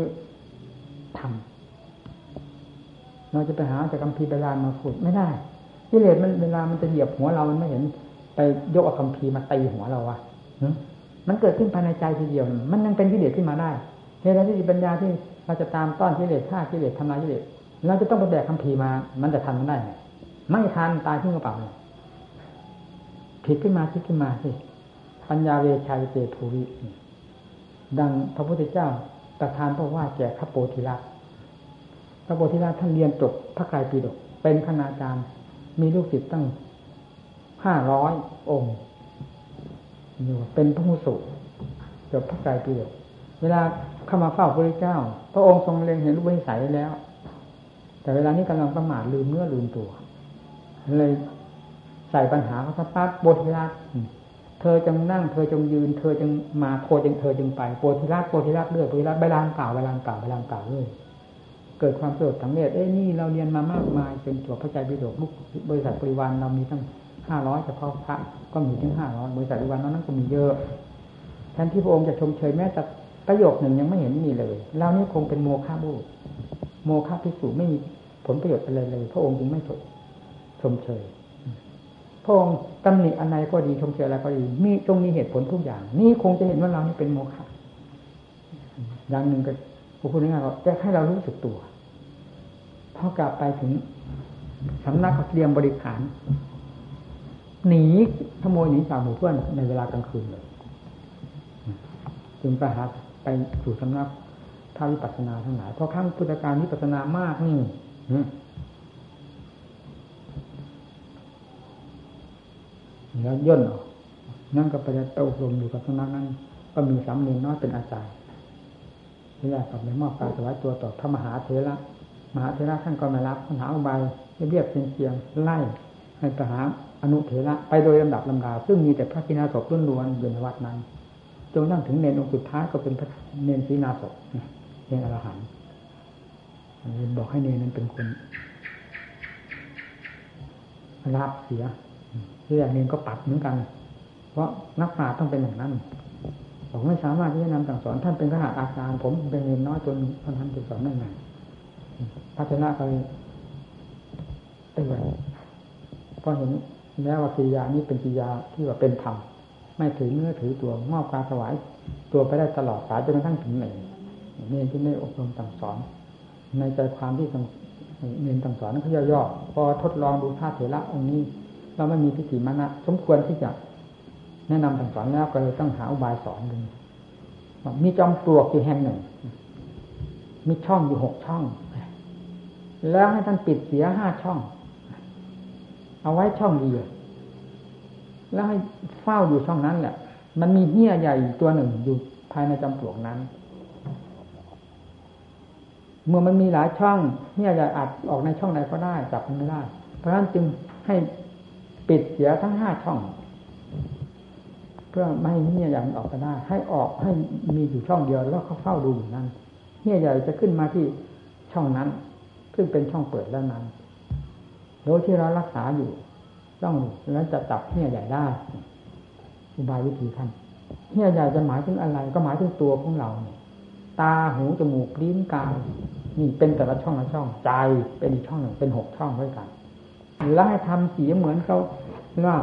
ทำเราจะไปหาจากคัมภีร์โบราณมาพูดไม่ได้กิเลสมันเวลามันจะเหยียบหัวเรามันไม่เห็นไปยกเอาคัมภีร์มาตีหัวเราวะมันเกิดขึ้นภายในใจทีเดียวมันยังเป็นกิเลสขึ้นมาได้เหตุใดที่ปัญญาที่เราจะตามต้อนกิเลสฆ่ากิเลสทำลายกิเลสเราจะต้องไปแบกคัมภีร์มามันจะทันมันได้ไม่ทันตายขึ้นกระเป๋าเลยผิดขึ้นมาคิดขึ้นมาสิปัญญาเวชัยเตภูริดังพระพุทธเจ้าประทานพระว่าแก่พระโพธิราชท่านเรียนจบพระไตรปิฎกเป็นคณาจารย์มีลูกศิษย์ตั้ง500องค์อยู่เป็นพระผู้สูงจบพระไตรปิฎกเวลาเข้ามาเฝ้าพระพุทธเจ้าพระองค์ทรงเล็งเห็นรูปนิสัยแล้วแต่เวลานี้กำลังประมาทลืมเนื้อลืมตัวเลยใส่ปัญหาเขาสัพพะโพธิราชเธอจงนั่งเธอจงยืนเธอจงมาโคจงเธอจงไปโพธิราชเรื่อยโพธิราชใบลานเปล่าเรื่อยเกิดความสะดุดสังเวชนี่เราเรียนมามากมายจนจบพระไตรปิฎกบริษัทบริวารเรามีตั้ง500เฉพาะพระก็มีถึง500บริษัทบริวารนั้นก็มีเยอะแทนที่พระองค์จะชมเชยแม้แต่ประโยคหนึ่งยังไม่เห็นมีเลยเรานี่คงเป็นโมฆะบุตรโมฆะภิกษุไม่มีผลประโยชน์อะไรเลยพระองค์จึงไม่ชมเชยพระองค์ตำหนิอะไรก็ดีชมเชยอะไรก็ดีมีตรงนี้เหตุผลทุกอย่างนี่คงจะเห็นว่าเรานี่เป็นโมฆะอย่างหนึ่งก็พูดง่ายๆว่าจะให้เรารู้สึกตัวพอกลับไปถึงสำนักเตรียมบริขารหนีขโมยหนีจากหมู่เพื่อนในเวลากลางคืนเลยจึงประหารไปสู่สำนักพระวิปัสสนาทั้งหลายเพราะข้างพุทธการวิปัสสนามากนี่แล้วย่นออกนั่งกับประเตาอบรมอยู่กับสำนักนั้นก็มีสามเณรน้อยเป็นอาจารย์ที่แรกกับในมอบการถวายตัวต่อพระมหาเถระท่านก็ไม่รับปัญหาอุบายเรียบเคียงไล่ให้ประหารอนุเถระไปโดยลำดับลำดาซึ่งมีแต่พระกิณาสพล้วนๆอยู่ในวัดนั้น จนนั่งถึงเนรองค์สุดท้ายก็เป็นเนรสีนาศกเนรอรหันต์บอกให้เนรนั้นเป็นคนรับเสียเรื่องเนรก็ปัดเหมือนกันเพราะนักปราชญ์ต้องเป็นอย่างนั้นผมไม่สามารถที่จะนำสั่งสอนท่านเป็นขนาดอาจารย์ผมเป็นเนรน้อยจนท่านจะสอนได้ไงพระเถระก็ได้ไหวพอเห็นแม้ว่ากิริยานี้เป็นกิริยาที่ว่าเป็นธรรมไม่ถือเนื้อถือตัวมอบการถวายตัวไปได้ตลอดสายจนกระทั่งถึงไหนเนี่ยที่ได้อบรมสั่งสอนในใจความที่เน้นสั่งสอนนั้นเขาย่อๆพอทดลองดูพระเถระองค์นี้เราไม่มีทิฏฐิมานะสมควรที่จะแนะนำสั่งสอนแล้วก็เลยต้องหาอุบายสอนดูมีจอมปลวกอยู่แห่งหนึ่งมีช่องอยู่6ช่องแล้วให้ท่านปิดเสีย5ช่องเอาไว้ช่องเดียวแล้วให้เฝ้าอยู่ช่องนั้นแหละมันมีเหี้ยใหญ่ตัวหนึ่งอยู่ภายในจอมปลวกนั้นเมื่อมันมีหลายช่องเหี้ยใหญ่อัดออกในช่องใดก็ได้จับมันไม่ได้เพราะฉะนั้นจึงให้ปิดเสียทั้ง5ช่องเพื่อไม่ให้เหี้ยใหญ่มันออกก็ได้ให้ออกให้มีอยู่ช่องเดียวแล้วก็เฝ้าดูอยู่นั้นเหี้ยใหญ่จะขึ้นมาที่ช่องนั้นซึ่งเป็นช่องเปิดแล้วนั้นโดยที่เรารักษาอยู่ต้องแล้วจะจับเหี้ยใหญ่ได้อุบายวิธีท่านเหี้ยใหญ่จะหมายถึงอะไรก็หมายถึงตัวของเราตาหูจมูกลิ้นกายนี่เป็นแต่ละช่องละช่องใจเป็นอีกช่องหนึ่งเป็น6ช่องด้วยกันแล้วให้ทำเสียเหมือนเขาว่า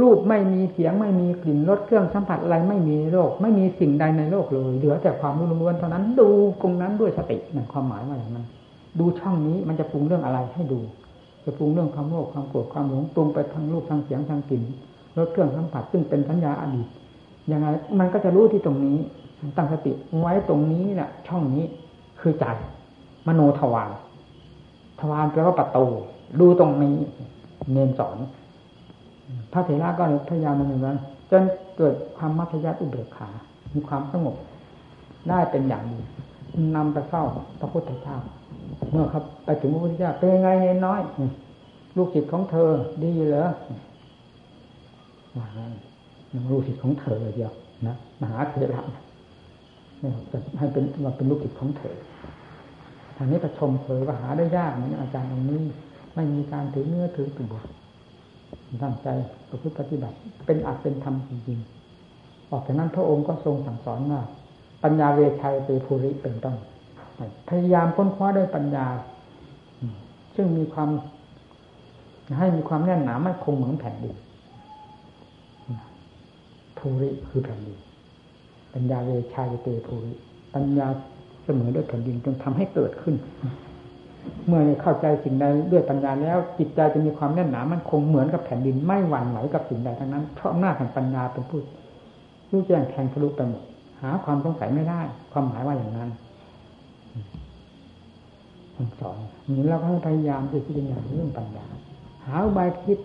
รูปไม่มีเสียงไม่มีกลิ่นรสเครื่องสัมผัสอะไรไม่มีในโลกไม่มีสิ่งใดในโลกเลยเหลือแต่ความรู้ล้วนๆเท่านั้นดูตรงนั้นด้วยสตินั่นความหมายว่าอย่างนั้นดูช่องนี้มันจะปรุงเรื่องอะไรให้ดูจะปรุงเรื่องความโลภความโกรธความหลงปรุงไปทางรูปทางเสียงทางกลิ่นรสเครื่องสัมผัสซึ่งเป็นสัญญาอดีตยังไงมันก็จะรู้ที่ตรงนี้ตั้งสติไว้ตรงนี้น่ะช่องนี้คือใจมโนทวารทวารแปลว่าประตูดูตรงนี้เน้นสอนพระเถระก็พยายามดำเนินนั้นจนเกิดความมัธยัสถ์อุเบกขามีความสงบได้เป็นอย่างดีนำไปเฝ้าพระพุทธเจ้าเมื่อครับไปถึงพระพุทธเจ้าเป็นไงเนรน้อยลูกศิษย์ของเธอดีเหรอว่าลูกศิษย์ของเธอเดียวนะมหาเถระให้เป็นว่าเป็นลูกศิษย์ของเธอทางนี้ประชมเธอว่าหาได้ยากนะอาจารย์องค์นี้ไม่มีการถือเนื้อถือตัวตั้งใจประพฤติปฏิบัติเป็นอัตเป็นธรรมจริงๆออกจากนั้นพระองค์ก็ทรงสั่งสอนว่าปัญญาเวชัยเตภูริเป็นต้นพยายามค้นคว้าด้วยปัญญาซึ่งมีความให้มีความแน่นหนามั่นคงเหมือนแผ่นดินภูริคือแผ่นดินปัญญาเวชัยเตภูริปัญญาเสมอด้วยแผ่นดินจนทำให้เกิดขึ้นเมื่อเข้าใจสิ่งใดด้วยปัญญาแล้วจิตใจจะมีความแน่นหนามั่นคงเหมือนกับแผ่นดินไม่หวั่นไหวกับสิ่งใดทั้งนั้นเพราะอำนาจแห่งปัญญาเป็นผู้รู้แจ้งแทงทะลุไปหมดหาความสงสัยไม่ได้ความหมายว่าอย่างนั้นทั้งสองนี้เราก็พยายามที่จะอย่างเรื่องปัญญาหาอุบายคิด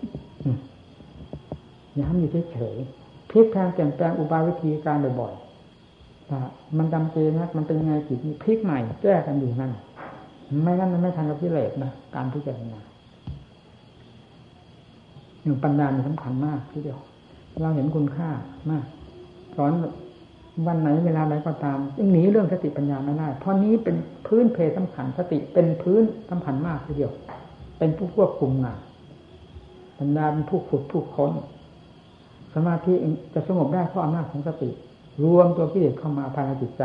ย้ำอยู่เฉยๆพลิกแพลงเปลี่ยนแปลงอุบายวิธีการบ่อยๆมันจำเจนะมันเป็นยังไงจิตมีพลิกใหม่แก้กันอยู่นั่นไม่งั้นมันไม่ทันกับกิเลสนะการพิจารณาหนึ่งปัญญามันสำคัญมากทีเดียวเราเห็นคุณค่ามากสอนวันไหนเวลาไหนก็ตามหนีเรื่องสติปัญญาไม่ได้เพราะนี้เป็นพื้นเพสำคัญสติเป็นพื้นสำคัญมากทีเดียวเป็นผู้ควบคุมงานปัญญาเป็นผู้ขุดผู้ค้นสมาธิจะสงบได้เพราะอำนาจของสติรวมตัวกิเลสเข้ามาภายในจิตใจ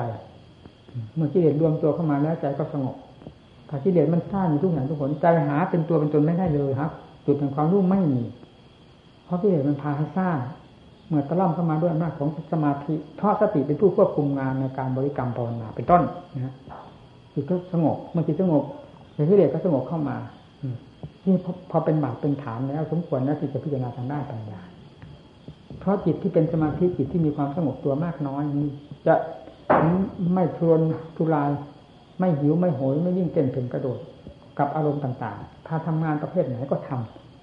เมื่อกิเลสรวมตัวเข้ามาแล้วใจก็สงบถ้ากิเลสมันซ่านอยู่ทุกอย่างทุกคนใจหาเป็นตัวเป็นตนไม่ได้เลยครับจุดแห่งความรู้ไม่มีเพราะกิเลสมันพาให้ซ่านเมื่อตะล่อมเข้ามาด้วยอำนาจของสมาธิเพราะสติเป็นผู้ควบคุมงานในการบริกรรมภาวนาเป็นต้นนะจิตก็สงบเมื่อจิตสงบกิเลสก็สงบเข้ามานี่พอเป็นบาปเป็นฐานแล้วสมควรนะที่จะพิจารณาทางด้านปัญญาเพราะจิตที่เป็นสมาธิจิตที่มีความสงบตัวมากน้อยนี้จะไม่ทวนทุรายไม่หิวไม่โหยไม่ยิ่งเต้นเพ่นกระโดดกับอารมณ์ต่างๆถ้าทำงานประเภทไหนก็ท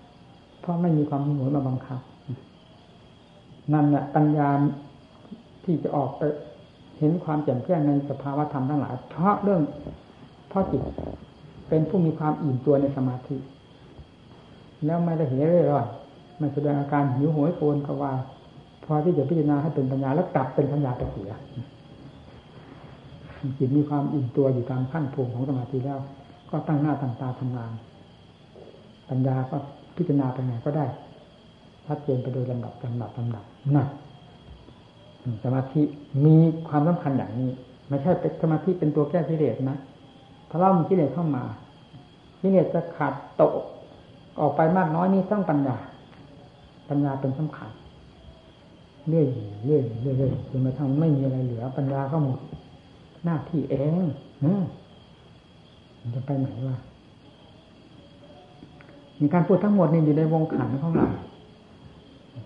ำเพราะไม่มีความหิวโหยมาบังคับนั่นแหละปัญญาที่จะออกไปเห็นความแจ่มแจ้งในสภาวะธรรมทั้งหลายเพราะจิตเป็นผู้มีความอิ่มตัวในสมาธิแล้วไม่ได้เห่เร่ร่อนไม่แสดงอาการหิวโหยโกรธกวาด พอที่จะพิจารณาให้เป็นปัญญาแล้วกลับเป็นปัญญาไปเสียจิตมีความอิ่มตัวอยู่ตามขั้นภูมิของสมาธิแล้วก็ตั้งหน้าตั้งตาทำงานปัญญาก็พิจารณาไปไงก็ได้ชัดเจนไปโดยลำดับนั่นสมาธิมีความสำคัญอย่างนี้ไม่ใช่เป็นสมาธิเป็นตัวแก้กิเลสนะถ้าเรามีกิเลสเข้ามากิเลสจะขาดตกออกไปมากน้อยนี่ต้องปัญญาเป็นสำคัญเรื่อยจนกระทั่งไม่มีอะไรเหลือปัญญาก็หมดหน้าที่เองจะไปไหนวะมีการพูดทั้งหมดนี่อยู่ในวงขันของเรา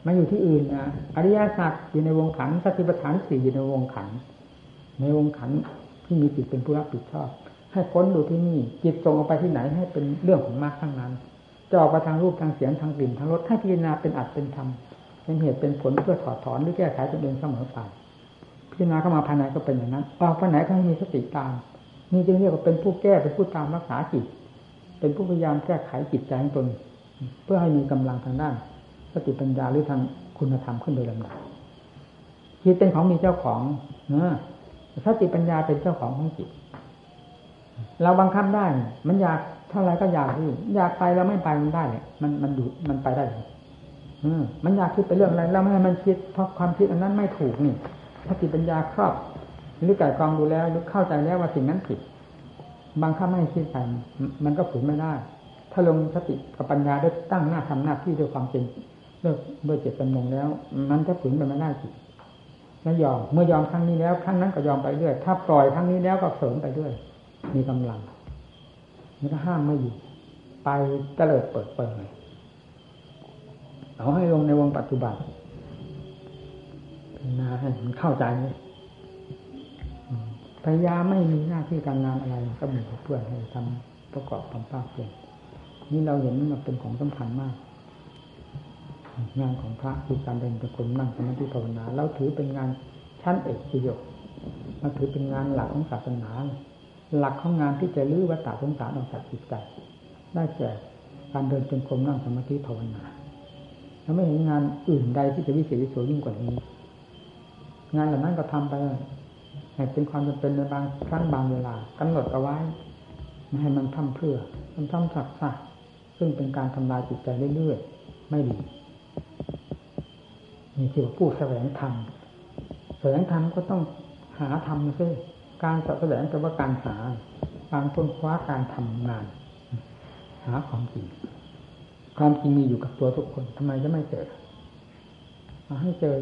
ไม่อยู่ที่อื่นนะอริยสัจอยู่ในวงขันสติปัฏฐาน4อยู่ในวงขันที่มีจิตเป็นผู้รับผิดชอบให้ค้นดูที่นี่จิตส่งออกไปที่ไหนให้เป็นเรื่องของมรรคทั้งนั้นจะออกไปทางรูปทางเสียงทางกลิ่นทางรสให้พิจารณาเป็นอัตเป็นธรรมเป็นเหตุเป็นผลเพื่อถอดถอนหรือแก้ไขตนเองเสมอไปพิจารณาเข้ามาภายในก็เป็นอย่างนั้นออกไปไหนก็ให้มีสติตามนี่จึงเรียกว่าเป็นผู้แก้เป็นผู้ตามรักษาจิตเป็นผู้พยายามแก้ไขจิตใจของตนเพื่อให้มีกำลังทางด้านสติปัญญาหรือทางคุณธรรมขึ้นโดยลำดับจิตเป็นของมีเจ้าของสติปัญญาเป็นเจ้าของจิตเราบังคับได้มันอยากเท่าไรก็อยากที่อยากไปเราไม่ไปมันได้เนี่ยมันอยู่มันไปได้มันอยากคิดไปเรื่องอะไรเราไม่ให้มันคิดเพราะความคิดอันนั้นไม่ถูกนี่สติปัญญาครอบหรือไก่กองดูแล้วหรือเข้าใจแล้วว่าสิ่งนั้นผิดบังคับไม่ให้คิดไปมันก็ฝืนไม่ได้ถ้าลงสติกับปัญญาได้ตั้งหน้าทำหน้าที่ด้วยความจริงด้วยเจตจำนงแล้วมันจะฝืนไปไม่ได้สิแล้วยอมเมื่อยอมครั้งนี้แล้วครั้งนั้นก็ยอมไปเรื่อยถ้าปล่อยครั้งนี้แล้วก็เสริมไปเรื่อยมีกำลังมันก็ห้ามไม่อยู่ไปเตลิดเปิดเปิงเอาให้ลงในวงปัจจุบันนะให้มันเข้าใจพยายามไม่มีหน้าที่การงานอะไรก็มีเพื่อนให้ทำประกอบความภาคเพียรนี่เราเห็นมันเป็นของสำคัญมากงานของพระคือการเป็นประคุณนั่งสมาธิภาวนาแล้วถือเป็นงานชั้นเอกประโยชน์มันถือเป็นงานหลักของศาสนาหลักของงานที่จะลื้อวัฏฏะสงสารออกจากจิตใจได้แก่การเดินจงกรมนั่งสมาธิภาวนาแล้วไม่เห็นงานอื่นใดที่จะวิเศษวิโสยิ่งกว่านี้งานเหล่านั้นก็ทำไปเป็นความจำเป็นในบางครั้งบางเวลากำหนดเอาไว้ไม่ให้มันทำเพื่อมันทำสักษะซึ่งเป็นการทำลายจิตใจเรื่อยๆไม่ดีมีที่ว่าผู้แสวงธรรมก็ต้องหาธรรมด้วยการแสวงแต่ว่าการหาการค้นคว้าการทำงานหาความจริงมีอยู่กับตัวทุกคนทำไมจะไม่เจอมาให้เจอ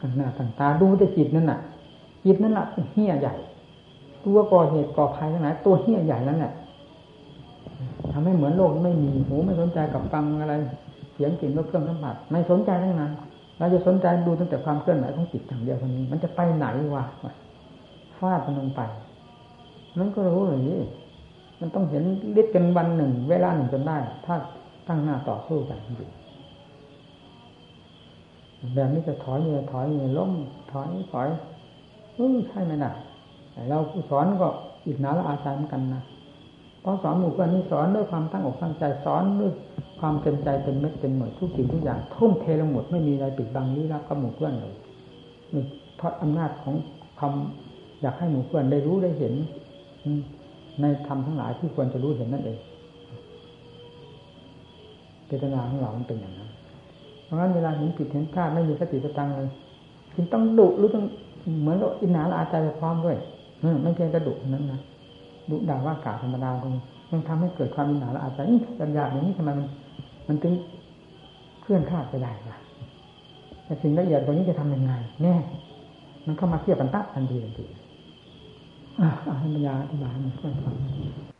ต่างหน้าต่างตาดูแต่จิตนั่นน่ะจิตนั่นแหละเหี้ยใหญ่ตัวก่อเหตุก่อภัยทั้งนั้นตัวเหี้ยใหญ่นั่นแหละทำให้เหมือนโลกไม่มีหูไม่สนใจกับฟังอะไรเสียงกลิ่นรสเครื่องสัมผัสไม่สนใจทั้งนั้นเราจะสนใจดูตั้งแต่ความเคลื่อนไหวของจิตอย่างเดียวเท่านี้มันจะไปไหนวะฟาดมันลงไปมันก็รู้อย่างนี้มันต้องเห็นฤทธิ์กันวันหนึ่งเวลาหนึ่งจนได้ถ้าตั้งหน้าต่อสู้กันอยู่แบบนี้จะถอยล้มถอยใช่ไหมนะเราผู้สอนก็อีกหนาละอาจารย์เหมือนกันนะเพราะสอนหมู่เพื่อนนี่สอนด้วยความตั้งอกตั้งใจสอนด้วยความเต็มใจเป็นเม็ดเป็นหน่วยทุกสิ่งทุกอย่างทุ่มเทลงหมดไม่มีอะไรปิดบังลี้ลับกับหมู่เพื่อนเลยนี่เพราะอำนาจของความอยากให้หมู่เพื่อนได้รู้ได้เห็นในธรรมทั้งหลายที่ควรจะรู้เห็นนั่นเองเจตนาของเรามันเป็นอย่างนั้นเพราะงั้นเวลาเห็นผิดเห็นพลาดไม่มีสติสตังเลยจึงต้องดุหรือต้องเหมือนกับอินทราอาจารย์พร้อมด้วยไม่เพียงแต่ดุนั้นนะดุด่าว่ากล่าวธรรมดาคงมันทำให้เกิดความอินทราอาจารย์นี่ปัญญาอย่างนี้ทำไมมันถึงเคลื่อนคลาดไปได้ล่ะแต่สิ่งละเอียดกว่านี้จะทำยังไงแน่มันเข้ามาเทียบกันทันทีให้ปัญญาอธิบายมันเพื่อความ